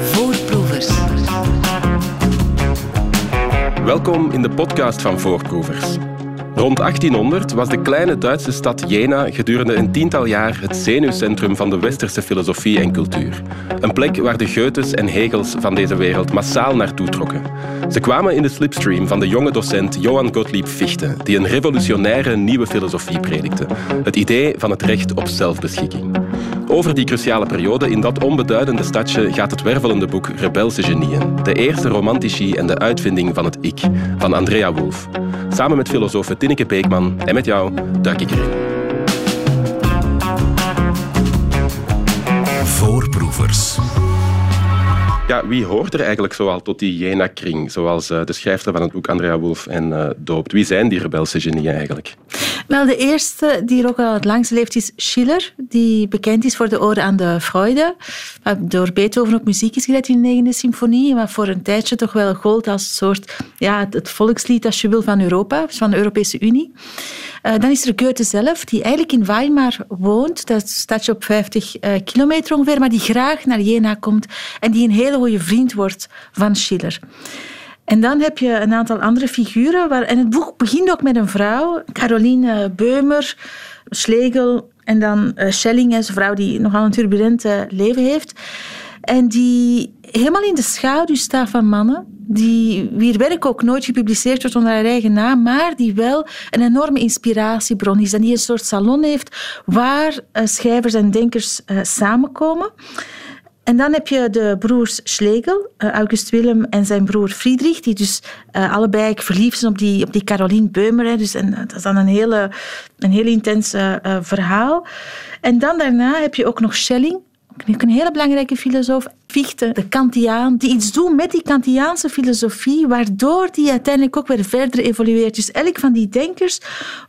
Voorproevers. Welkom in de podcast van Voorproevers. Rond 1800 was de kleine Duitse stad Jena gedurende een tiental jaar het zenuwcentrum van de westerse filosofie en cultuur. Een plek waar de Goethes en Hegels van deze wereld massaal naartoe trokken. Ze kwamen in de slipstream van de jonge docent Johann Gottlieb Fichte, die een revolutionaire nieuwe filosofie predikte. Het idee van het recht op zelfbeschikking. Over die cruciale periode in dat onbeduidende stadje gaat het wervelende boek Rebelse Genieën, de eerste romantici en de uitvinding van het ik, van Andrea Wulf. Samen met filosoof Tinneke Beeckman en met jou duik ik erin. Voorproevers. Ja, wie hoort er eigenlijk zoal tot die Jena-kring, zoals de schrijfster van het boek Andrea Wulf en doopt? Wie zijn die rebelse genieën eigenlijk? Wel, de eerste die er ook al het langst leeft is Schiller, die bekend is voor de Ode aan de Freude, waar door Beethoven op muziek is gelet in de Negende Symfonie, maar voor een tijdje toch wel gold als een soort het volkslied, als je wil, van Europa, van de Europese Unie. Dan is er Goethe zelf, die eigenlijk in Weimar woont, dat stadje op 50 kilometer ongeveer, maar die graag naar Jena komt en die een hele goede vriend wordt van Schiller. En dan heb je een aantal andere figuren. En het boek begint ook met een vrouw, Caroline Böhmer-Schlegel, en dan Schelling, een vrouw die nogal een turbulent leven heeft. En die helemaal in de schaduw staat van mannen, wier werk ook nooit gepubliceerd wordt onder haar eigen naam, maar die wel een enorme inspiratiebron is en die een soort salon heeft waar schrijvers en denkers samenkomen. En dan heb je de broers Schlegel, August Willem en zijn broer Friedrich, die dus allebei verliefd zijn op die Caroline Böhmer. Hè. Dus dat is dan een heel intens verhaal. En dan daarna heb je ook nog Schelling, ook een hele belangrijke filosoof, Fichte, de Kantiaan, die iets doet met die Kantiaanse filosofie, waardoor die uiteindelijk ook weer verder evolueert. Dus elk van die denkers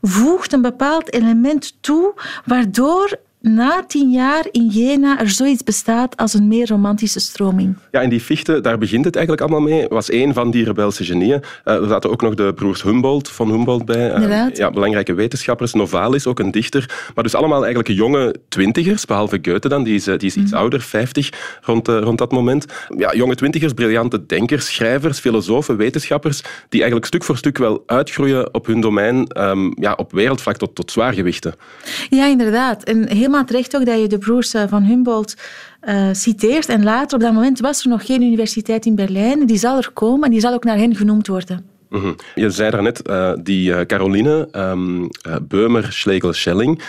voegt een bepaald element toe, waardoor na 10 jaar in Jena er zoiets bestaat als een meer romantische stroming. Ja, en die Fichte, daar begint het eigenlijk allemaal mee, was één van die rebelse genieën. Er zaten ook nog de broers Van Humboldt bij. Belangrijke wetenschappers, Novalis, ook een dichter. Maar dus allemaal eigenlijk jonge twintigers, behalve Goethe dan, die is iets ouder, 50, rond dat moment. Ja, jonge twintigers, briljante denkers, schrijvers, filosofen, wetenschappers, die eigenlijk stuk voor stuk wel uitgroeien op hun domein, op wereldvlak tot zwaargewichten. Ja, inderdaad. En helemaal terecht ook dat je de broers van Humboldt citeert. En later, op dat moment was er nog geen universiteit in Berlijn. Die zal er komen en die zal ook naar hen genoemd worden. Mm-hmm. Je zei daarnet, die Caroline, Böhmer, Schlegel, Schelling,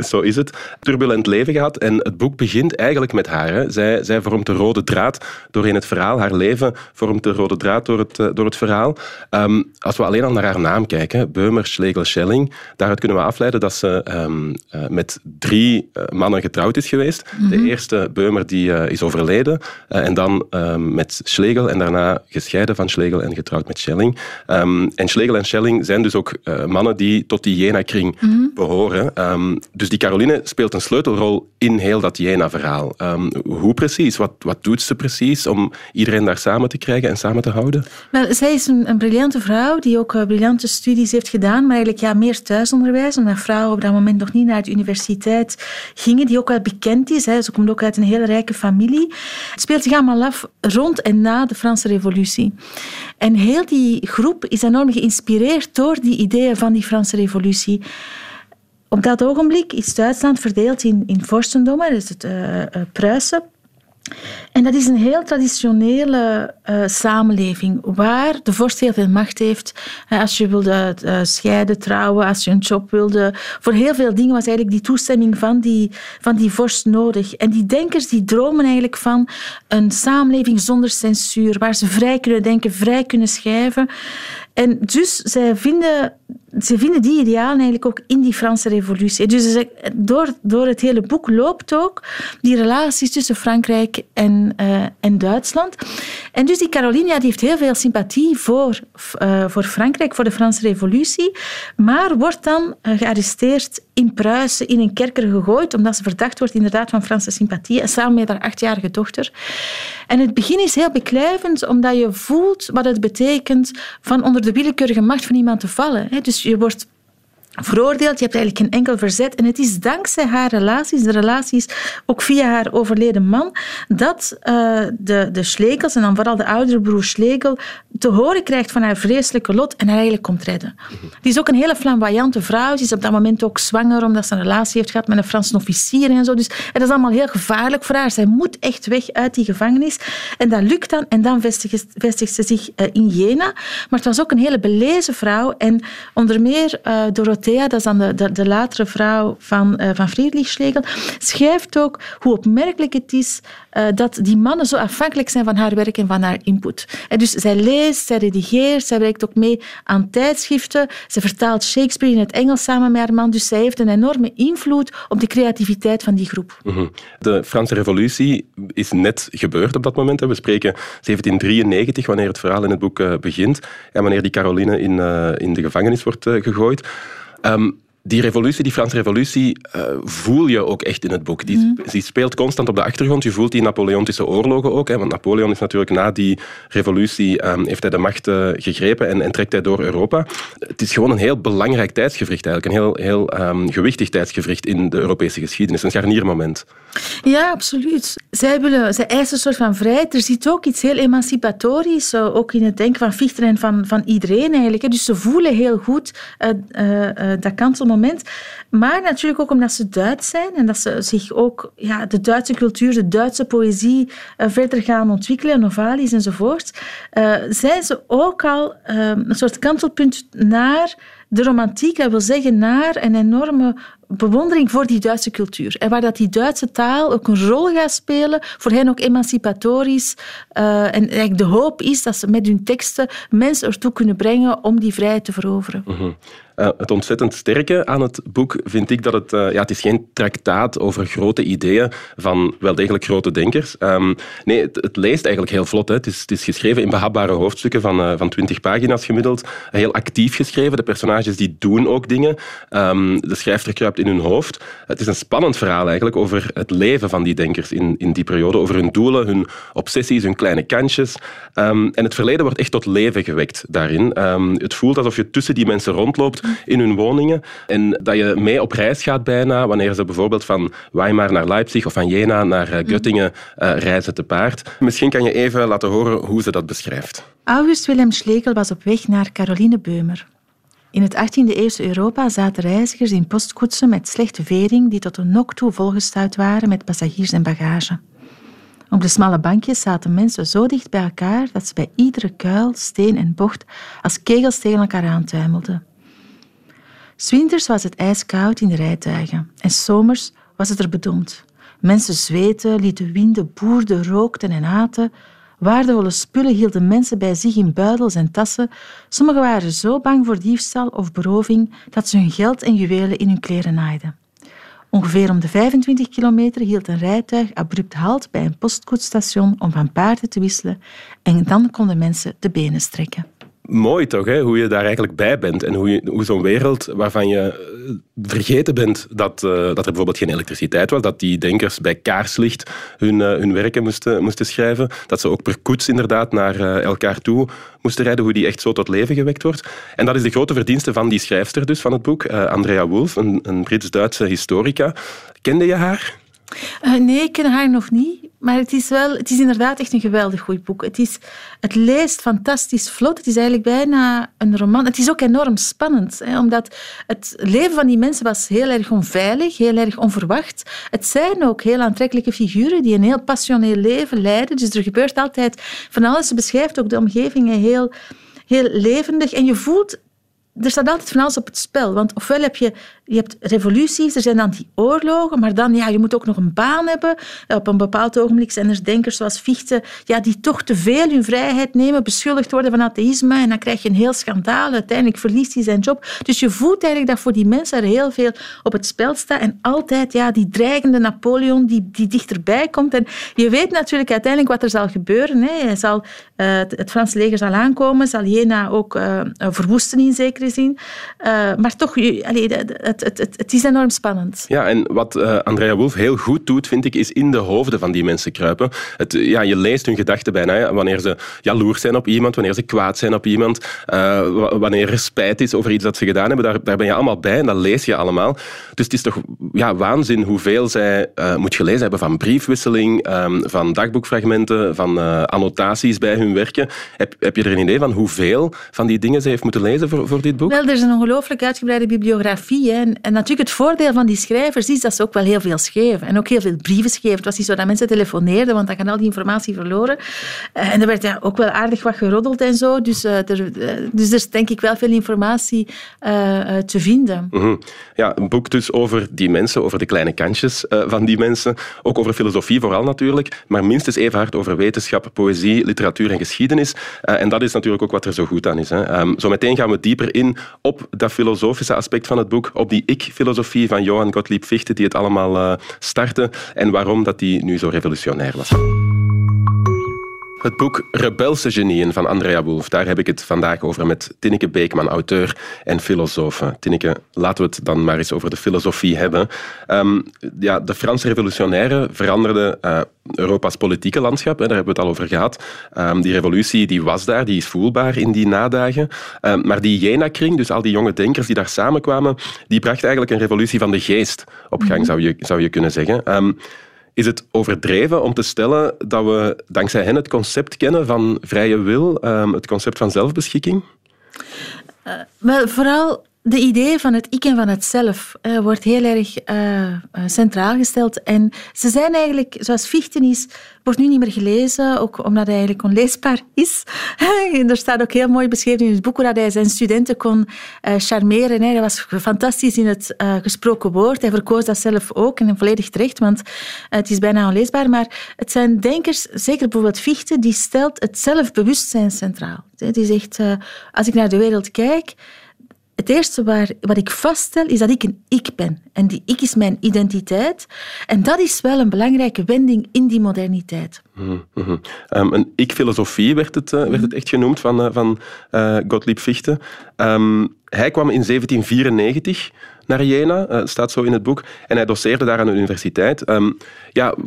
zo is het, turbulent leven gehad. En het boek begint eigenlijk met haar. Hè. Zij vormt de rode draad doorheen het verhaal. Haar leven vormt de rode draad door het verhaal. Als we alleen al naar haar naam kijken, Böhmer, Schlegel, Schelling, daaruit kunnen we afleiden dat ze met 3 mannen getrouwd is geweest. Mm-hmm. De eerste, Böhmer, die is overleden. En dan met Schlegel en daarna gescheiden van Schlegel en getrouwd met Schelling. En Schlegel en Schelling zijn dus ook mannen die tot die Jena-kring behoren. Dus die Caroline speelt een sleutelrol in heel dat Jena-verhaal. Hoe precies? Wat doet ze precies om iedereen daar samen te krijgen en samen te houden? Wel, zij is een briljante vrouw die ook briljante studies heeft gedaan, maar eigenlijk meer thuisonderwijs, omdat vrouwen op dat moment nog niet naar de universiteit gingen, die ook wel bekend is. Hè. Ze komt ook uit een hele rijke familie. Het speelt zich allemaal af rond en na de Franse Revolutie. En heel die groep is enorm geïnspireerd door die ideeën van die Franse Revolutie. Op dat ogenblik is Duitsland verdeeld in vorstendommen, dat is het Pruisen. En dat is een heel traditionele samenleving waar de vorst heel veel macht heeft. Als je wilde scheiden, trouwen, als je een job wilde. Voor heel veel dingen was eigenlijk die toestemming van die vorst nodig. En die denkers die dromen eigenlijk van een samenleving zonder censuur, waar ze vrij kunnen denken, vrij kunnen schrijven. En dus ze vinden die idealen eigenlijk ook in die Franse Revolutie. Dus door het hele boek loopt ook die relaties tussen Frankrijk en Duitsland. En dus die Caroline, die heeft heel veel sympathie voor Frankrijk, voor de Franse Revolutie, maar wordt dan gearresteerd in Pruisen, in een kerker gegooid, omdat ze verdacht wordt inderdaad van Franse sympathie, samen met haar 8-jarige dochter. En het begin is heel beklijvend, omdat je voelt wat het betekent van onder de willekeurige macht van iemand te vallen. Dus je wordt veroordeeld. Je hebt eigenlijk geen enkel verzet. En het is dankzij haar relaties, de relaties ook via haar overleden man, dat de Schlegels, en dan vooral de oudere broer Schlegel, te horen krijgt van haar vreselijke lot en haar eigenlijk komt redden. Die is ook een hele flamboyante vrouw. Ze is op dat moment ook zwanger, omdat ze een relatie heeft gehad met een Franse officier en zo. Dus het is allemaal heel gevaarlijk voor haar. Zij moet echt weg uit die gevangenis. En dat lukt dan. En dan vestigt ze zich in Jena. Maar het was ook een hele belezen vrouw. En onder meer Dorothea, dat is dan de latere vrouw van Friedrich Schlegel, schrijft ook hoe opmerkelijk het is dat die mannen zo afhankelijk zijn van haar werk en van haar input. En dus zij leest, zij redigeert, zij werkt ook mee aan tijdschriften, zij vertaalt Shakespeare in het Engels samen met haar man, dus zij heeft een enorme invloed op de creativiteit van die groep. De Franse revolutie is net gebeurd op dat moment. We spreken 1793, wanneer het verhaal in het boek begint en wanneer die Caroline in de gevangenis wordt gegooid. Die revolutie, die Franse revolutie, voel je ook echt in het boek. Die speelt constant op de achtergrond. Je voelt die Napoleontische oorlogen ook. Hè, want Napoleon is natuurlijk na die revolutie, heeft hij de macht gegrepen en trekt hij door Europa. Het is gewoon een heel belangrijk tijdsgewricht eigenlijk. Een heel gewichtig tijdsgewricht in de Europese geschiedenis. Een scharniermoment. Ja, absoluut. Zij eisen een soort van vrijheid. Er zit ook iets heel emancipatorisch, ook in het denken van Fichte en van iedereen eigenlijk. Hè. Dus ze voelen heel goed dat kantelmoment. Maar natuurlijk ook omdat ze Duits zijn en dat ze zich ook de Duitse cultuur, de Duitse poëzie verder gaan ontwikkelen, Novalis enzovoort, zijn ze ook al een soort kantelpunt naar de romantiek, dat wil zeggen naar een enorme bewondering voor die Duitse cultuur. En waar dat die Duitse taal ook een rol gaat spelen, voor hen ook emancipatorisch. En eigenlijk de hoop is dat ze met hun teksten mensen ertoe kunnen brengen om die vrijheid te veroveren. Het ontzettend sterke aan het boek vind ik dat het is geen traktaat over grote ideeën van wel degelijk grote denkers. Nee, het leest eigenlijk heel vlot. Hè. Het is geschreven in behapbare hoofdstukken van 20 pagina's gemiddeld. Heel actief geschreven. De personages die doen ook dingen. De schrijfster kruipt in hun hoofd. Het is een spannend verhaal eigenlijk over het leven van die denkers in die periode. Over hun doelen, hun obsessies, hun kleine kantjes. En het verleden wordt echt tot leven gewekt daarin. Het voelt alsof je tussen die mensen rondloopt in hun woningen en dat je mee op reis gaat bijna, wanneer ze bijvoorbeeld van Weimar naar Leipzig of van Jena naar Göttingen reizen te paard. Misschien kan je even laten horen hoe ze dat beschrijft. August Willem Schlegel was op weg naar Caroline Böhmer. In het 18e-eeuwse Europa zaten reizigers in postkoetsen met slechte vering die tot een nok toe volgestuit waren met passagiers en bagage. Op de smalle bankjes zaten mensen zo dicht bij elkaar dat ze bij iedere kuil, steen en bocht als kegels tegen elkaar aantuimelden. 'S Winters was het ijskoud in de rijtuigen en 's zomers was het er bedompt. Mensen zweten, lieten winden, boerden, rookten en aten. Waardevolle spullen hielden mensen bij zich in buidels en tassen. Sommigen waren zo bang voor diefstal of beroving dat ze hun geld en juwelen in hun kleren naaiden. Ongeveer om de 25 kilometer hield een rijtuig abrupt halt bij een postkoetsstation om van paarden te wisselen en dan konden mensen de benen strekken. Mooi toch, hè? Hoe je daar eigenlijk bij bent en hoe zo'n wereld waarvan je vergeten bent dat er bijvoorbeeld geen elektriciteit was, dat die denkers bij kaarslicht hun werken moesten schrijven, dat ze ook per koets inderdaad naar elkaar toe moesten rijden, hoe die echt zo tot leven gewekt wordt. En dat is de grote verdienste van die schrijfster dus van het boek, Andrea Wulf, een Brits-Duitse historica. Kende je haar? Nee, ik ken haar nog niet. Maar het is inderdaad echt een geweldig goed boek. Het leest fantastisch vlot. Het is eigenlijk bijna een roman. Het is ook enorm spannend, hè, omdat het leven van die mensen was heel erg onveilig, heel erg onverwacht. Het zijn ook heel aantrekkelijke figuren die een heel passioneel leven leiden. Dus er gebeurt altijd van alles. Ze beschrijft ook de omgevingen heel, heel levendig. En je voelt... Er staat altijd van alles op het spel. Want ofwel heb je revoluties, er zijn dan die oorlogen, maar dan, je moet ook nog een baan hebben. Op een bepaald ogenblik zijn er denkers zoals Fichte, die toch te veel hun vrijheid nemen, beschuldigd worden van atheïsme, en dan krijg je een heel schandaal. Uiteindelijk verliest hij zijn job. Dus je voelt eigenlijk dat voor die mensen er heel veel op het spel staat. En altijd die dreigende Napoleon die dichterbij komt. En je weet natuurlijk uiteindelijk wat er zal gebeuren. Hè. Het Franse leger zal aankomen, zal Jena ook verwoesten in zekere gezien. Maar toch, het is enorm spannend. Ja, en wat Andrea Wulf heel goed doet, vind ik, is in de hoofden van die mensen kruipen. Je leest hun gedachten bijna, ja, wanneer ze jaloers zijn op iemand, wanneer ze kwaad zijn op iemand, wanneer er spijt is over iets dat ze gedaan hebben. Daar ben je allemaal bij en dat lees je allemaal. Dus het is toch waanzin hoeveel zij moet gelezen hebben van briefwisseling, van dagboekfragmenten, van annotaties bij hun werken. Heb je er een idee van hoeveel van die dingen ze heeft moeten lezen voor dit boek? Wel, er is een ongelooflijk uitgebreide bibliografie. Hè. En natuurlijk, het voordeel van die schrijvers is dat ze ook wel heel veel schreven. En ook heel veel brieven schreven. Het was niet zo dat mensen telefoneerden, want dan gaan al die informatie verloren. En er werd ook wel aardig wat geroddeld en zo. Dus er is denk ik wel veel informatie te vinden. Mm-hmm. Ja, een boek dus over die mensen, over de kleine kantjes van die mensen. Ook over filosofie vooral natuurlijk, maar minstens even hard over wetenschap, poëzie, literatuur en geschiedenis. En dat is natuurlijk ook wat er zo goed aan is. Hè. Zometeen gaan we dieper in op dat filosofische aspect van het boek, op die ik-filosofie van Johann Gottlieb Fichte, die het allemaal startte en waarom dat die nu zo revolutionair was. Het boek Rebelse Genieën van Andrea Wulf, daar heb ik het vandaag over met Tinneke Beeckman, auteur en filosoof. Tinneke, laten we het dan maar eens over de filosofie hebben. De Franse revolutionaire veranderde Europa's politieke landschap, hè, daar hebben we het al over gehad. Die revolutie die was daar, die is voelbaar in die nadagen. Maar die Jena-kring, dus al die jonge denkers die daar samenkwamen, die bracht eigenlijk een revolutie van de geest op gang, zou je kunnen zeggen. Is het overdreven om te stellen dat we dankzij hen het concept kennen van vrije wil, het concept van zelfbeschikking? Wel, vooral de idee van het ik en van het zelf wordt heel erg centraal gesteld. En ze zijn eigenlijk, zoals Fichte is, wordt nu niet meer gelezen, ook omdat hij eigenlijk onleesbaar is. Er staat ook heel mooi beschreven in het boek hoe hij zijn studenten kon charmeren. Hij was fantastisch in het gesproken woord. Hij verkoos dat zelf ook, en volledig terecht, want het is bijna onleesbaar. Maar het zijn denkers, zeker bijvoorbeeld Fichte, die stelt het zelfbewustzijn centraal. Die zegt, als ik naar de wereld kijk, het eerste wat ik vaststel is dat ik een ik ben. En die ik is mijn identiteit. En dat is wel een belangrijke wending in die moderniteit. Mm-hmm. Een ik-filosofie werd het echt genoemd van Gottlieb Fichte. Hij kwam in 1794 naar Jena, staat zo in het boek, en hij doceerde daar aan de universiteit.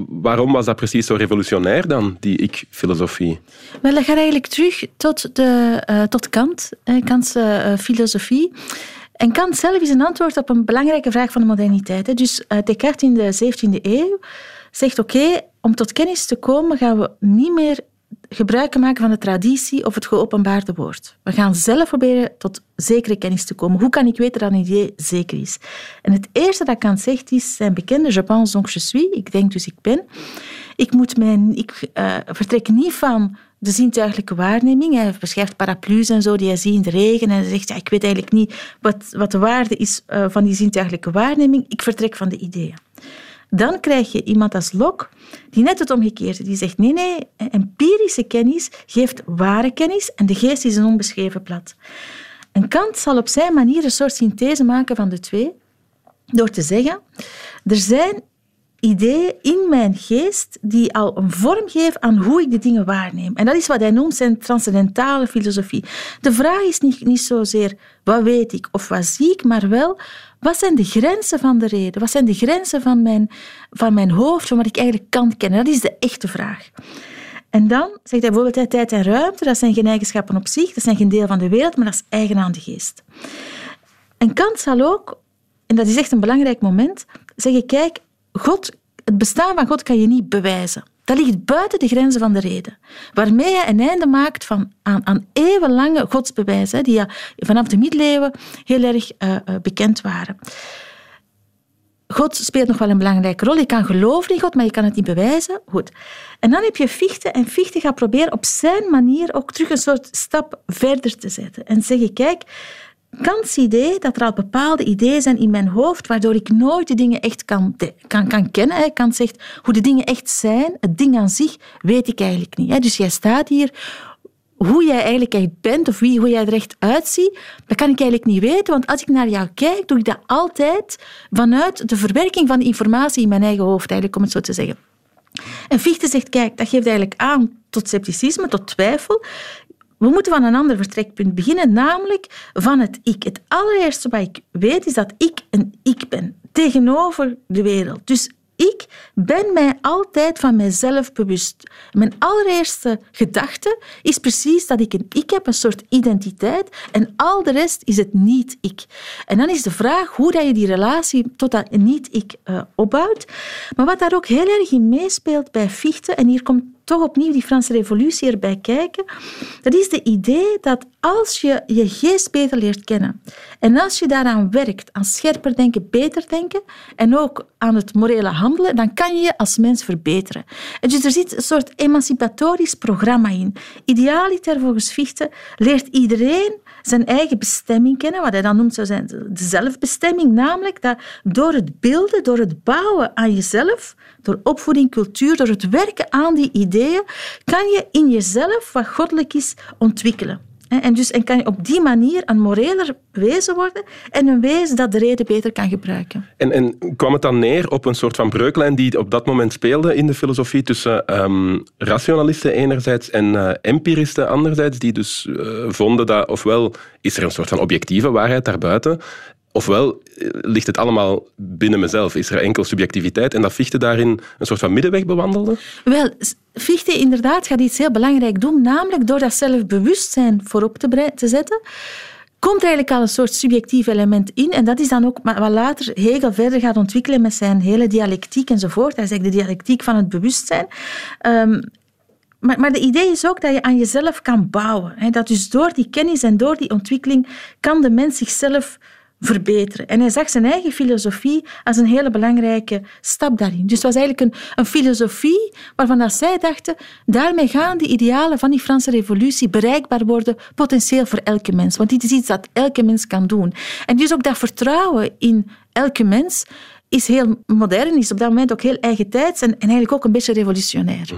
Waarom was dat precies zo revolutionair dan, die ik-filosofie? Wel, dat gaat eigenlijk terug tot Kant, Kantse filosofie. En Kant zelf is een antwoord op een belangrijke vraag van de moderniteit. Hè. Dus Descartes in de 17e eeuw zegt, oké, om tot kennis te komen gaan we niet meer gebruik maken van de traditie of het geopenbaarde woord. We gaan zelf proberen tot zekere kennis te komen. Hoe kan ik weten dat een idee zeker is? En het eerste dat Kant zegt is zijn bekende je pense donc je suis, ik denk dus ik ben. Ik vertrek niet van de zintuiglijke waarneming. Hij beschrijft paraplu's en zo die hij ziet in de regen. En hij zegt, ik weet eigenlijk niet wat de waarde is van die zintuiglijke waarneming. Ik vertrek van de ideeën. Dan krijg je iemand als Locke, die net het omgekeerde, die zegt, nee, empirische kennis geeft ware kennis en de geest is een onbeschreven blad. En Kant zal op zijn manier een soort synthese maken van de twee, door te zeggen, er zijn ideeën in mijn geest die al een vorm geven aan hoe ik de dingen waarneem. En dat is wat hij noemt zijn transcendentale filosofie. De vraag is niet zozeer, wat weet ik of wat zie ik, maar wel, wat zijn de grenzen van de reden? Wat zijn de grenzen van mijn hoofd, van wat ik eigenlijk kan kennen? Dat is de echte vraag. En dan zegt hij bijvoorbeeld, tijd en ruimte, dat zijn geen eigenschappen op zich, dat zijn geen deel van de wereld, maar dat is eigen aan de geest. En Kant zal ook, en dat is echt een belangrijk moment, zeggen, kijk, God, het bestaan van God kan je niet bewijzen. Dat ligt buiten de grenzen van de reden. Waarmee je een einde maakt aan eeuwenlange godsbewijzen, die vanaf de middeleeuwen heel erg bekend waren. God speelt nog wel een belangrijke rol. Je kan geloven in God, maar je kan het niet bewijzen. Goed. En dan heb je Fichte. En Fichte gaat proberen op zijn manier ook terug een soort stap verder te zetten. En zeggen, kijk, Kants idee dat er al bepaalde ideeën zijn in mijn hoofd, waardoor ik nooit de dingen echt kan kennen. Kant zegt, hoe de dingen echt zijn, het ding aan zich, weet ik eigenlijk niet. Dus jij staat hier, hoe jij eigenlijk echt bent of hoe jij er echt uitziet, dat kan ik eigenlijk niet weten, want als ik naar jou kijk, doe ik dat altijd vanuit de verwerking van de informatie in mijn eigen hoofd, eigenlijk, om het zo te zeggen. En Fichte zegt, kijk, dat geeft eigenlijk aan tot scepticisme, tot twijfel. We moeten van een ander vertrekpunt beginnen, namelijk van het ik. Het allereerste wat ik weet is dat ik een ik ben, tegenover de wereld. Dus ik ben mij altijd van mijzelf bewust. Mijn allereerste gedachte is precies dat ik een ik heb, een soort identiteit, en al de rest is het niet-ik. En dan is de vraag hoe je die relatie tot dat niet-ik opbouwt. Maar wat daar ook heel erg in meespeelt bij Fichte, en hier komt toch opnieuw die Franse revolutie erbij kijken, dat is de idee dat als je je geest beter leert kennen en als je daaraan werkt, aan scherper denken, beter denken en ook aan het morele handelen, dan kan je je als mens verbeteren. En dus er zit een soort emancipatorisch programma in. Idealiter volgens Fichte leert iedereen zijn eigen bestemming kennen, wat hij dan noemt de zelfbestemming, namelijk dat door het beelden, door het bouwen aan jezelf, door opvoeding, cultuur, door het werken aan die ideeën, kan je in jezelf wat goddelijk is ontwikkelen. En kan je op die manier een moreler wezen worden en een wezen dat de reden beter kan gebruiken. En kwam het dan neer op een soort van breuklijn die op dat moment speelde in de filosofie tussen rationalisten enerzijds en empiristen anderzijds, die dus vonden dat ofwel is er een soort van objectieve waarheid daarbuiten, ofwel ligt het allemaal binnen mezelf, is er enkel subjectiviteit en dat Fichte daarin een soort van middenweg bewandelde? Wel, Fichte inderdaad gaat iets heel belangrijk doen, namelijk door dat zelfbewustzijn voorop te zetten, komt eigenlijk al een soort subjectief element in en dat is dan ook wat later Hegel verder gaat ontwikkelen met zijn hele dialectiek enzovoort. Dat is eigenlijk de dialectiek van het bewustzijn. Maar de idee is ook dat je aan jezelf kan bouwen. Hè? Dat dus door die kennis en door die ontwikkeling kan de mens zichzelf verbeteren. En hij zag zijn eigen filosofie als een hele belangrijke stap daarin. Dus het was eigenlijk een filosofie waarvan dat zij dachten, daarmee gaan de idealen van die Franse revolutie bereikbaar worden, potentieel voor elke mens. Want dit is iets dat elke mens kan doen. En dus ook dat vertrouwen in elke mens is heel modern, is op dat moment ook heel eigentijds en eigenlijk ook een beetje revolutionair.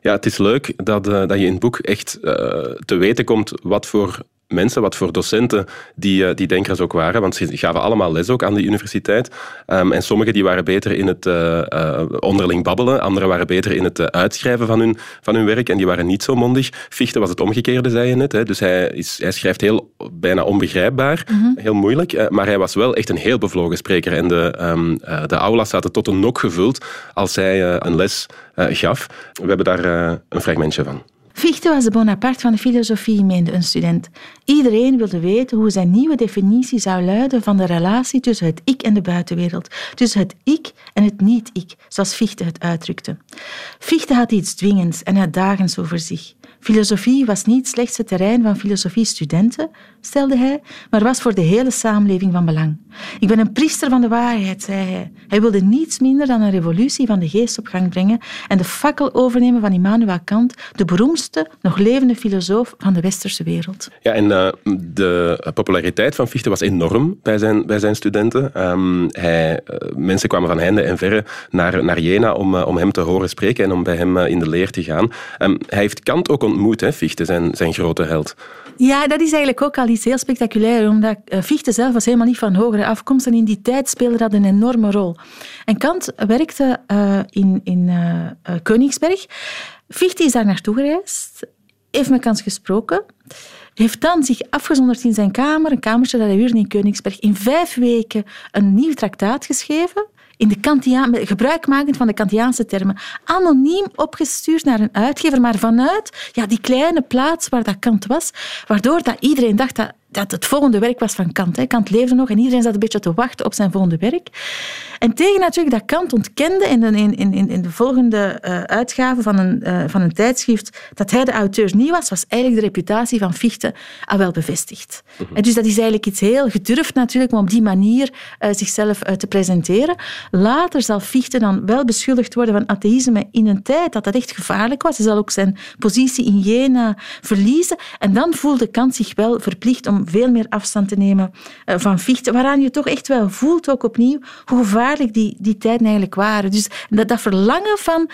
Ja, het is leuk dat je in het boek echt te weten komt wat voor mensen, wat voor docenten die denkers ook waren, want ze gaven allemaal les ook aan de universiteit. En sommigen die waren beter in het onderling babbelen, anderen waren beter in het uitschrijven van hun werk en die waren niet zo mondig. Fichte was het omgekeerde, zei je net. Hè. Dus hij schrijft heel bijna onbegrijpbaar, heel moeilijk, maar hij was wel echt een heel bevlogen spreker en de aula's zaten tot een nok gevuld als hij een les gaf. We hebben daar een fragmentje van. Fichte was de Bonaparte van de filosofie, meende een student. Iedereen wilde weten hoe zijn nieuwe definitie zou luiden van de relatie tussen het ik en de buitenwereld. Tussen het ik en het niet-ik, zoals Fichte het uitdrukte. Fichte had iets dwingends en uitdagends over zich. Filosofie was niet slechts het terrein van filosofiestudenten, stelde hij, maar was voor de hele samenleving van belang. Ik ben een priester van de waarheid, zei hij. Hij wilde niets minder dan een revolutie van de geest op gang brengen en de fakkel overnemen van Immanuel Kant, de beroemdste, nog levende filosoof van de westerse wereld. Ja, en de populariteit van Fichte was enorm bij zijn studenten. Mensen kwamen van heinde en verre naar Jena om hem te horen spreken en om bij hem in de leer te gaan. Hij heeft Kant ook ontmoet, hè, Fichte, zijn grote held. Ja, dat is eigenlijk ook al iets heel spectaculair, omdat Fichte zelf was helemaal niet van hogere afkomst en in die tijd speelde dat een enorme rol. En Kant werkte in Königsberg. Fichte is daar naartoe gereisd, heeft met Kant gesproken, heeft dan zich afgezonderd in zijn kamer, een kamertje dat hij huurde in Königsberg, in 5 weken een nieuw traktaat geschreven, gebruikmakend van de Kantiaanse termen, anoniem opgestuurd naar een uitgever, maar vanuit die kleine plaats waar dat Kant was, waardoor dat iedereen dacht dat het volgende werk was van Kant. Hè. Kant leefde nog en iedereen zat een beetje te wachten op zijn volgende werk. En tegen natuurlijk dat Kant ontkende in de volgende uitgave van een tijdschrift dat hij de auteur niet was, was eigenlijk de reputatie van Fichte al wel bevestigd. En dus dat is eigenlijk iets heel gedurfd natuurlijk, om op die manier zichzelf te presenteren. Later zal Fichte dan wel beschuldigd worden van atheïsme in een tijd dat echt gevaarlijk was. Hij zal ook zijn positie in Jena verliezen. En dan voelde Kant zich wel verplicht om veel meer afstand te nemen van Fichte, waaraan je toch echt wel voelt, ook opnieuw, hoe gevaarlijk die tijden eigenlijk waren. Dus dat verlangen van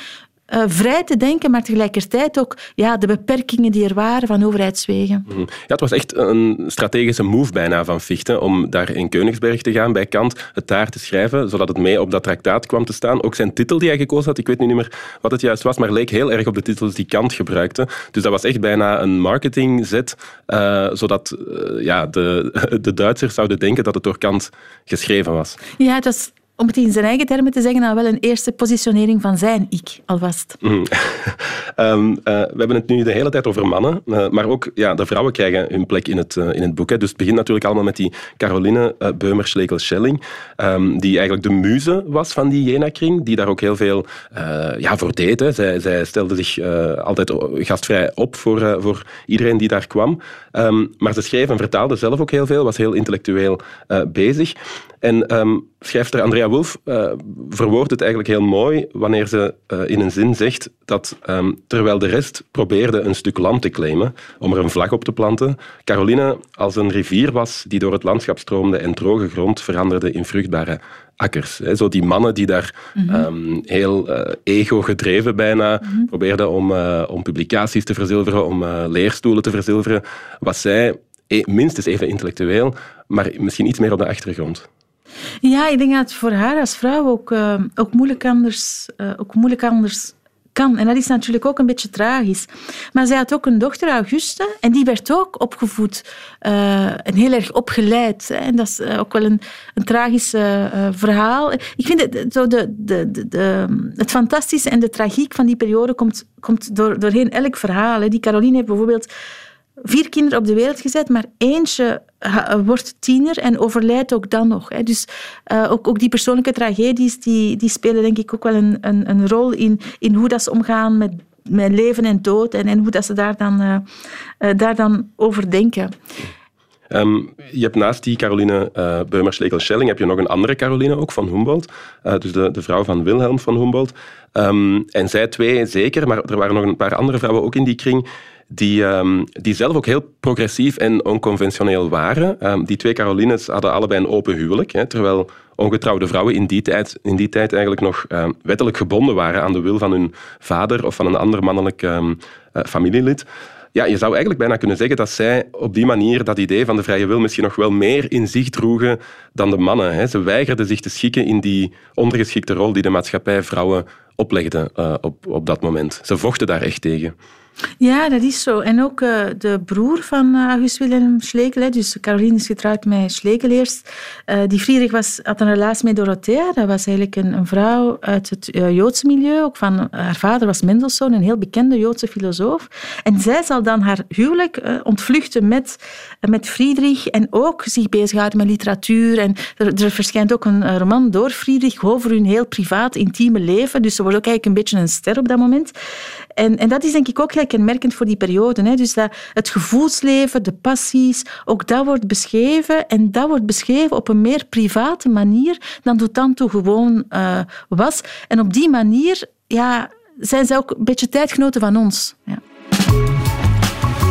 vrij te denken, maar tegelijkertijd ook de beperkingen die er waren van overheidswegen. Ja, het was echt een strategische move bijna van Fichte om daar in Königsberg te gaan bij Kant, het daar te schrijven, zodat het mee op dat traktaat kwam te staan. Ook zijn titel die hij gekozen had, ik weet nu niet meer wat het juist was, maar leek heel erg op de titels die Kant gebruikte. Dus dat was echt bijna een marketingzet, zodat de Duitsers zouden denken dat het door Kant geschreven was. Ja, het was, om het in zijn eigen termen te zeggen, dan wel een eerste positionering van zijn ik, alvast. We hebben het nu de hele tijd over mannen, maar ook de vrouwen krijgen hun plek in het boek. Hè. Dus het begint natuurlijk allemaal met die Caroline Böhmer-Schlegel Schelling, die eigenlijk de muze was van die Jena-kring, die daar ook heel veel voor deed. Hè. Zij stelde zich altijd gastvrij op voor iedereen die daar kwam. Maar ze schreef en vertaalde zelf ook heel veel, was heel intellectueel bezig. En schrijfster Andrea Wulf verwoordt het eigenlijk heel mooi wanneer ze in een zin zegt dat terwijl de rest probeerde een stuk land te claimen om er een vlag op te planten, Caroline als een rivier was die door het landschap stroomde en droge grond veranderde in vruchtbare akkers. Hè. Zo die mannen die daar heel ego-gedreven bijna probeerden om publicaties te verzilveren, om leerstoelen te verzilveren, was zij minstens even intellectueel, maar misschien iets meer op de achtergrond. Ja, ik denk dat het voor haar als vrouw ook moeilijk anders kan. En dat is natuurlijk ook een beetje tragisch. Maar zij had ook een dochter, Augusta, en die werd ook opgevoed en heel erg opgeleid. Hè. En dat is ook wel een tragisch verhaal. Ik vind het fantastische en de tragiek van die periode komt doorheen elk verhaal. Hè. Die Caroline heeft bijvoorbeeld 4 kinderen op de wereld gezet, maar eentje wordt tiener en overlijdt ook dan nog. Hè. Dus ook die persoonlijke tragedies, die spelen denk ik ook wel een rol in hoe dat ze omgaan met leven en dood en hoe dat ze daar dan over denken. Je hebt naast die Caroline Böhmer-Schlegel-Schelling heb je nog een andere Caroline ook, van Humboldt. Dus de vrouw van Wilhelm van Humboldt. En zij twee zeker, maar er waren nog een paar andere vrouwen ook in die kring die zelf ook heel progressief en onconventioneel waren. Die twee Carolines hadden allebei een open huwelijk, hè, terwijl ongetrouwde vrouwen in die tijd eigenlijk nog wettelijk gebonden waren aan de wil van hun vader of van een ander mannelijk familielid. Ja, je zou eigenlijk bijna kunnen zeggen dat zij op die manier dat idee van de vrije wil misschien nog wel meer in zich droegen dan de mannen. Hè. Ze weigerden zich te schikken in die ondergeschikte rol die de maatschappij vrouwen oplegde op dat moment. Ze vochten daar echt tegen. Ja, dat is zo. En ook de broer van August Willem Schlegel, hè, dus Caroline is getrouwd met Schlegel eerst. Die Friedrich had een relatie met Dorothea. Dat was eigenlijk een vrouw uit het Joodse milieu. Ook van haar vader was Mendelssohn, een heel bekende Joodse filosoof. En zij zal dan haar huwelijk ontvluchten met Friedrich en ook zich bezighouden met literatuur. En er verschijnt ook een roman door Friedrich over hun heel privaat, intieme leven. Dus ze wordt ook eigenlijk een beetje een ster op dat moment. En dat is denk ik ook heel kenmerkend voor die periode. Hè. Dus dat het gevoelsleven, de passies, ook dat wordt beschreven. En dat wordt beschreven op een meer private manier dan tot dan toe gewoon was. En op die manier zijn zij ook een beetje tijdgenoten van ons. Ja.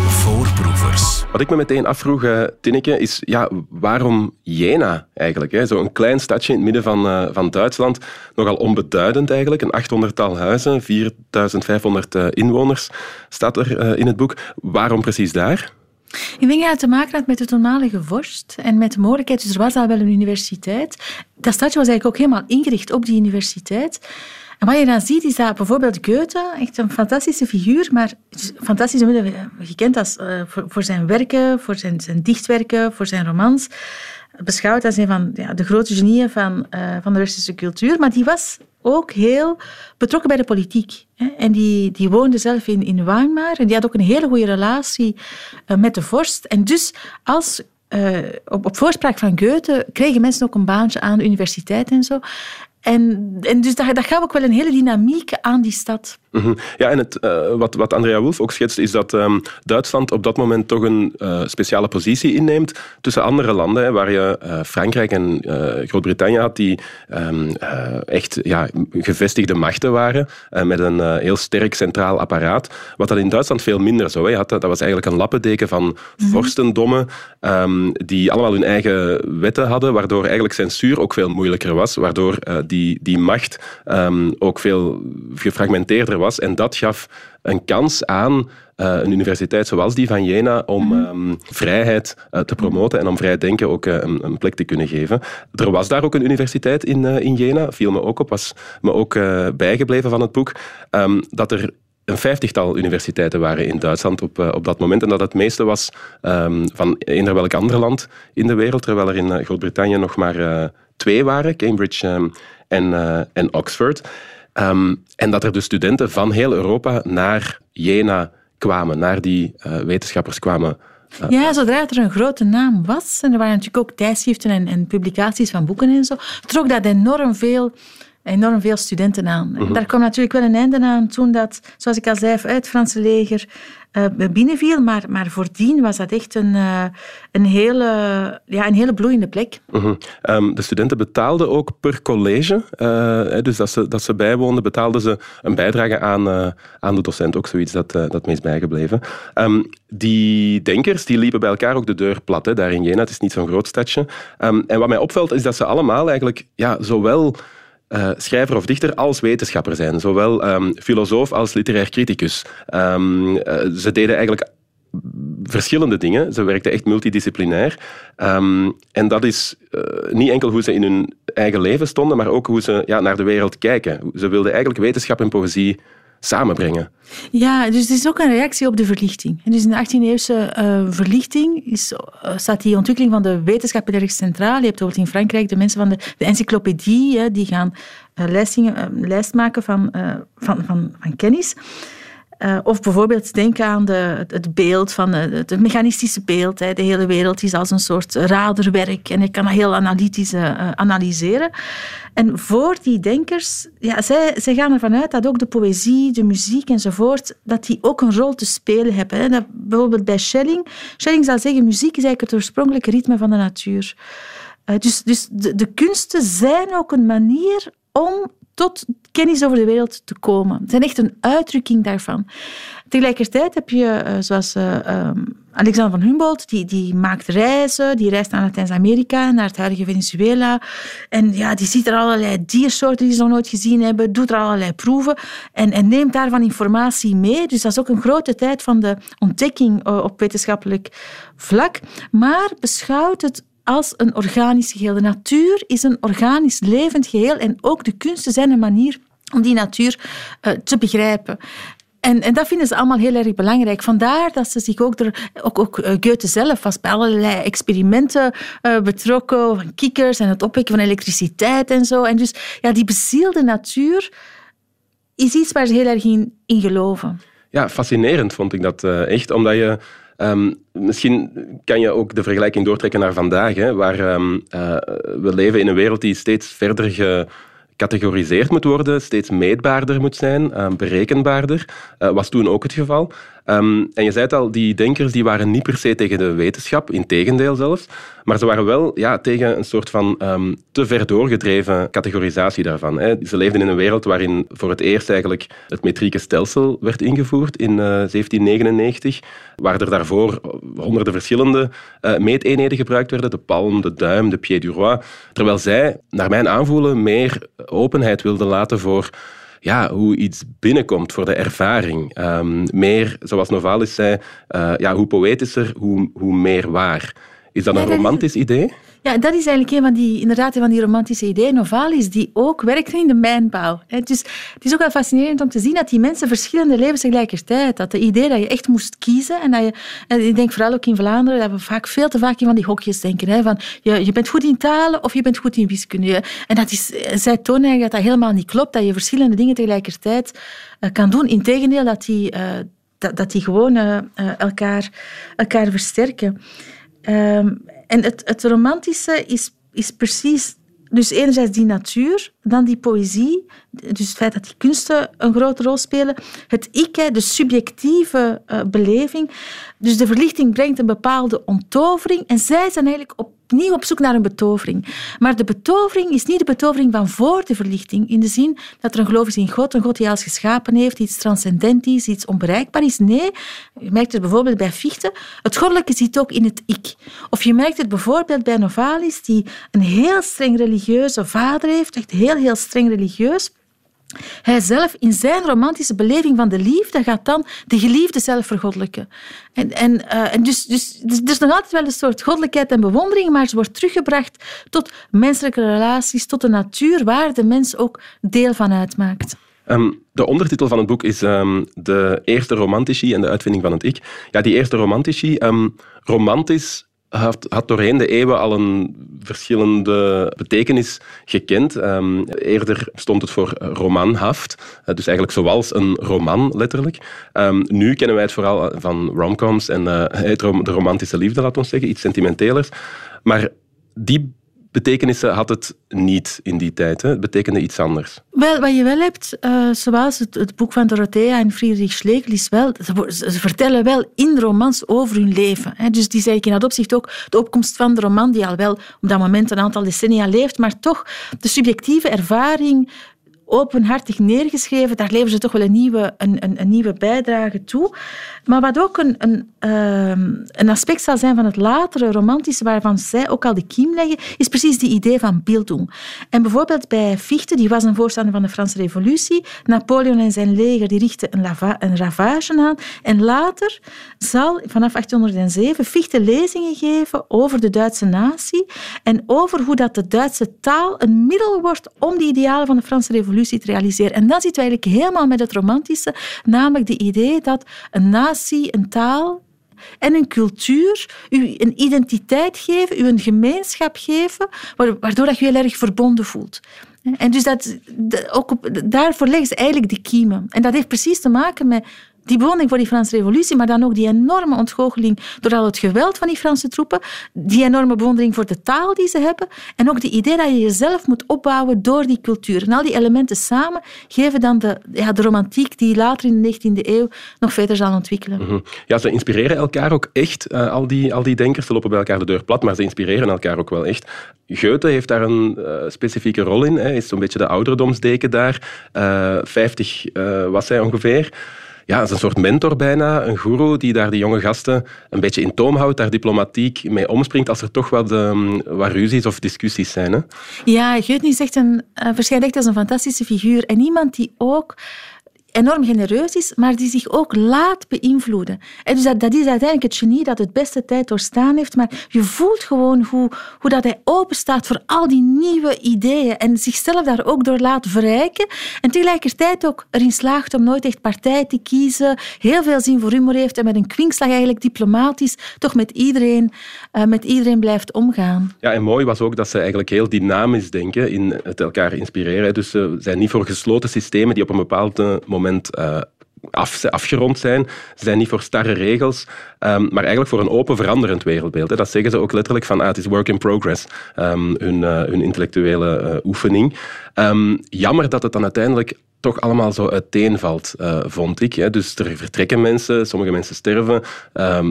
Voorproevers. Wat ik me meteen afvroeg, Tinneke, is waarom Jena eigenlijk? Hè? Zo'n klein stadje in het midden van Duitsland, nogal onbeduidend eigenlijk. Een 800-tal huizen, 4500 inwoners staat er in het boek. Waarom precies daar? Ik denk dat het te maken had met de toenmalige vorst en met de mogelijkheid. Dus er was al wel een universiteit. Dat stadje was eigenlijk ook helemaal ingericht op die universiteit. En wat je dan ziet, is dat bijvoorbeeld Goethe, echt een fantastische figuur, maar fantastisch gekend als, voor zijn werken, voor zijn dichtwerken, voor zijn romans, beschouwd als een van de grote genieën van de westerse cultuur. Maar die was ook heel betrokken bij de politiek. Hè. En die woonde zelf in Weimar en die had ook een hele goede relatie met de vorst. En dus als... op voorspraak van Goethe kregen mensen ook een baantje aan de universiteit en zo. En dus dat gaf ook wel een hele dynamiek aan die stad. Ja, en wat Andrea Wulf ook schetst, is dat Duitsland op dat moment toch een speciale positie inneemt tussen andere landen, hè, waar je Frankrijk en Groot-Brittannië had, die echt gevestigde machten waren, met een heel sterk centraal apparaat, wat dat in Duitsland veel minder zo. Hè. Dat was eigenlijk een lappendeken van vorstendommen, die allemaal hun eigen wetten hadden, waardoor eigenlijk censuur ook veel moeilijker was, waardoor die macht ook veel gefragmenteerder was was. En dat gaf een kans aan een universiteit zoals die van Jena om vrijheid te promoten en om vrij denken ook een plek te kunnen geven. Er was daar ook een universiteit in Jena, viel me ook op, was me ook bijgebleven van het boek, dat er een 50-tal universiteiten waren in Duitsland op dat moment. En dat het meeste was van eender welk ander land in de wereld. Terwijl er in Groot-Brittannië nog maar 2 waren. Cambridge en Oxford. En dat er dus studenten van heel Europa naar Jena kwamen. Naar die wetenschappers kwamen. Ja, zodra er een grote naam was. En er waren natuurlijk ook tijdschriften en publicaties van boeken en zo. Trok dat enorm veel studenten aan. Mm-hmm. Daar kwam natuurlijk wel een einde aan toen dat, zoals ik al zei, uit het Franse leger binnenviel. Maar voordien was dat echt een hele bloeiende plek. Mm-hmm. De studenten betaalden ook per college. Dus dat ze bijwoonden, betaalden ze een bijdrage aan de docent. Ook zoiets dat meest bijgebleven. Die denkers die liepen bij elkaar ook de deur plat. Hè, daar in Jena, het is niet zo'n groot stadje. En wat mij opvalt is dat ze allemaal eigenlijk zowel... schrijver of dichter als wetenschapper zijn. Zowel filosoof als literair criticus. Ze deden eigenlijk verschillende dingen. Ze werkten echt multidisciplinair. En dat is niet enkel hoe ze in hun eigen leven stonden, maar ook hoe ze naar de wereld kijken. Ze wilden eigenlijk wetenschap en poëzie samenbrengen. Ja, dus het is ook een reactie op de verlichting. En dus in de 18e-eeuwse verlichting staat die ontwikkeling van de wetenschap erg centraal. Je hebt bijvoorbeeld in Frankrijk de mensen van de encyclopedie, die gaan lijst maken van kennis. Of bijvoorbeeld denk aan het beeld van het mechanistische beeld. Hè. De hele wereld is als een soort raderwerk en je kan dat heel analytisch analyseren. En voor die denkers, zij gaan ervan uit dat ook de poëzie, de muziek enzovoort, dat die ook een rol te spelen hebben. Hè. Dat, bijvoorbeeld bij Schelling. Schelling zal zeggen, muziek is eigenlijk het oorspronkelijke ritme van de natuur. Dus de kunsten zijn ook een manier om tot kennis over de wereld te komen. Het is echt een uitdrukking daarvan. Tegelijkertijd heb je, zoals Alexander van Humboldt, die maakt reizen, die reist naar Latijns-Amerika, naar het huidige Venezuela. En die ziet er allerlei diersoorten die ze nog nooit gezien hebben, doet er allerlei proeven en neemt daarvan informatie mee. Dus dat is ook een grote tijd van de ontdekking op wetenschappelijk vlak. Maar beschouwt het als een organisch geheel. De natuur is een organisch levend geheel en ook de kunsten zijn een manier om die natuur te begrijpen. En dat vinden ze allemaal heel erg belangrijk. Vandaar dat ze zich ook Goethe zelf was bij allerlei experimenten betrokken, van kikkers en het opwekken van elektriciteit en zo. En dus die bezielde natuur is iets waar ze heel erg in geloven. Ja, fascinerend vond ik dat echt, omdat je... misschien kan je ook de vergelijking doortrekken naar vandaag, hè, waar we leven in een wereld die steeds verder gecategoriseerd moet worden, steeds meetbaarder moet zijn, berekenbaarder. Was toen ook het geval. En je zei het al, die denkers die waren niet per se tegen de wetenschap, integendeel zelfs, maar ze waren wel tegen een soort van te ver doorgedreven categorisatie daarvan. Hè. Ze leefden in een wereld waarin voor het eerst eigenlijk het metrieke stelsel werd ingevoerd in 1799, waar er daarvoor honderden verschillende meeteenheden gebruikt werden, de palm, de duim, de pied du roi, terwijl zij, naar mijn aanvoelen, meer openheid wilden laten voor... hoe iets binnenkomt, voor de ervaring. Meer, zoals Novalis zei, hoe poëtischer, hoe meer waar. Is dat een romantisch idee? Ja, dat is eigenlijk een van die romantische ideeën. Novalis, die ook werkte in de mijnbouw. Dus het is ook wel fascinerend om te zien dat die mensen verschillende levens tegelijkertijd. Dat de idee dat je echt moest kiezen en ik denk vooral ook in Vlaanderen dat we vaak veel te vaak in van die hokjes denken. Hè, van je bent goed in talen of je bent goed in wiskunde. En zij tonen eigenlijk dat helemaal niet klopt. Dat je verschillende dingen tegelijkertijd kan doen. Integendeel, dat die gewoon elkaar versterken. En het romantische is precies... Dus enerzijds die natuur, dan die poëzie. Dus het feit dat die kunsten een grote rol spelen. Het ik, de subjectieve beleving. Dus de verlichting brengt een bepaalde onttovering. En zij zijn eigenlijk opnieuw op zoek naar een betovering. Maar de betovering is niet de betovering van voor de verlichting. In de zin dat er een geloof is in God. Een God die alles geschapen heeft, iets transcendent is, iets onbereikbaar is. Nee, je merkt het bijvoorbeeld bij Fichte. Het goddelijke zit ook in het ik. Of je merkt het bijvoorbeeld bij Novalis, die een heel streng religieuze vader heeft. Echt heel, heel streng religieus. Hij zelf, in zijn romantische beleving van de liefde, gaat dan de geliefde zelf vergoddelijken. Dus nog altijd wel een soort goddelijkheid en bewondering, maar ze wordt teruggebracht tot menselijke relaties, tot de natuur, waar de mens ook deel van uitmaakt. De ondertitel van het boek is de eerste romantici en de uitvinding van het ik. Ja, die eerste romantici, romantisch had doorheen de eeuwen al een verschillende betekenis gekend. Eerder stond het voor romanhaft, dus eigenlijk zoals een roman, letterlijk. Nu kennen wij het vooral van romcoms en de romantische liefde, laten we zeggen, iets sentimentelers. Maar die betekenissen had het niet in die tijd. Hè? Het betekende iets anders. Wel, wat je wel hebt, zoals het boek van Dorothea en Friedrich Schlegel, is wel, ze vertellen wel in romans over hun leven. Hè? Dus die is eigenlijk in dat opzicht ook de opkomst van de roman, die al wel op dat moment een aantal decennia leeft, maar toch de subjectieve ervaring openhartig neergeschreven, daar leveren ze toch wel een nieuwe bijdrage toe. Maar wat ook een aspect zal zijn van het latere romantische, waarvan zij ook al de kiem leggen, is precies die idee van Bildung. En bijvoorbeeld bij Fichte, die was een voorstander van de Franse Revolutie, Napoleon en zijn leger die richtten een ravage aan, en later zal vanaf 1807 Fichte lezingen geven over de Duitse natie en over hoe dat de Duitse taal een middel wordt om de idealen van de Franse Revolutie te realiseren. En dan zitten we eigenlijk helemaal met het romantische, namelijk de idee dat een natie, een taal en een cultuur u een identiteit geven, u een gemeenschap geven, waardoor dat je heel erg verbonden voelt. En dus daarvoor leggen ze eigenlijk de kiemen. En dat heeft precies te maken met die bewondering voor die Franse Revolutie, maar dan ook die enorme ontgoocheling door al het geweld van die Franse troepen, die enorme bewondering voor de taal die ze hebben en ook het idee dat je jezelf moet opbouwen door die cultuur. En al die elementen samen geven dan de romantiek die later in de 19e eeuw nog verder zal ontwikkelen. Mm-hmm. Ja, ze inspireren elkaar ook echt. Al die denkers, ze lopen bij elkaar de deur plat, maar ze inspireren elkaar ook wel echt. Goethe heeft daar een specifieke rol in. Hij is zo'n beetje de ouderdomsdeken daar. 50 was hij ongeveer. Ja, als een soort mentor bijna, een goeroe die daar die jonge gasten een beetje in toom houdt, daar diplomatiek mee omspringt als er toch wat ruzies of discussies zijn. Hè? Ja, Goethe is echt verschijnt echt als een fantastische figuur. En iemand die ook enorm genereus is, maar die zich ook laat beïnvloeden. En dus dat is uiteindelijk het genie dat het beste tijd doorstaan heeft, maar je voelt gewoon hoe dat hij openstaat voor al die nieuwe ideeën en zichzelf daar ook door laat verrijken en tegelijkertijd ook erin slaagt om nooit echt partij te kiezen, heel veel zin voor humor heeft en met een kwinkslag eigenlijk diplomatisch toch met iedereen blijft omgaan. Ja, en mooi was ook dat ze eigenlijk heel dynamisch denken in het elkaar inspireren. Dus ze zijn niet voor gesloten systemen die op een bepaald moment afgerond zijn. Ze zijn niet voor starre regels, maar eigenlijk voor een open, veranderend wereldbeeld. Hè. Dat zeggen ze ook letterlijk van, het is work in progress, hun intellectuele oefening. Jammer dat het dan uiteindelijk toch allemaal zo uiteenvalt, vond ik. Hè. Dus er vertrekken mensen, sommige mensen sterven,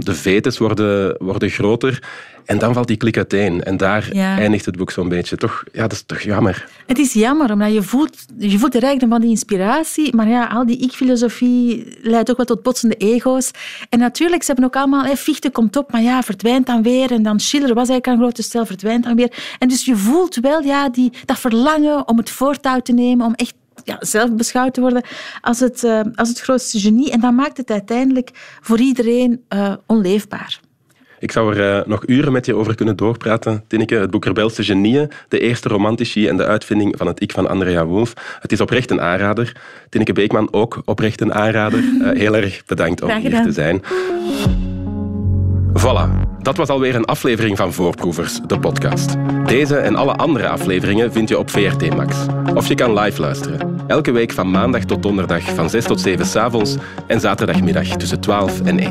de vetes worden groter. En dan valt die klik uiteen. En daar eindigt het boek zo'n beetje. Toch, ja, dat is toch jammer. Het is jammer, omdat je voelt de rijkdom van die inspiratie. Maar ja, al die ik-filosofie leidt ook wel tot botsende ego's. En natuurlijk, ze hebben ook allemaal... Fichte komt op, maar ja, verdwijnt dan weer. En dan Schiller was eigenlijk een grote stijl, verdwijnt dan weer. En dus je voelt wel dat verlangen om het voortouw te nemen, om echt zelf beschouwd te worden als het grootste genie. En dat maakt het uiteindelijk voor iedereen onleefbaar. Ik zou er nog uren met je over kunnen doorpraten, Tinneke. Het boek Rebelse Genieën, de eerste romantici en de uitvinding van het ik van Andrea Wulf. Het is oprecht een aanrader. Tinneke Beeckman, ook oprecht een aanrader. Heel erg bedankt om hier te zijn. Voilà. Dat was alweer een aflevering van Voorproevers, de podcast. Deze en alle andere afleveringen vind je op VRT Max. Of je kan live luisteren. Elke week van maandag tot donderdag van 6 tot 7 s'avonds en zaterdagmiddag tussen 12 en 1.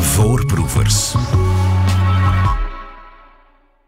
Voorproevers.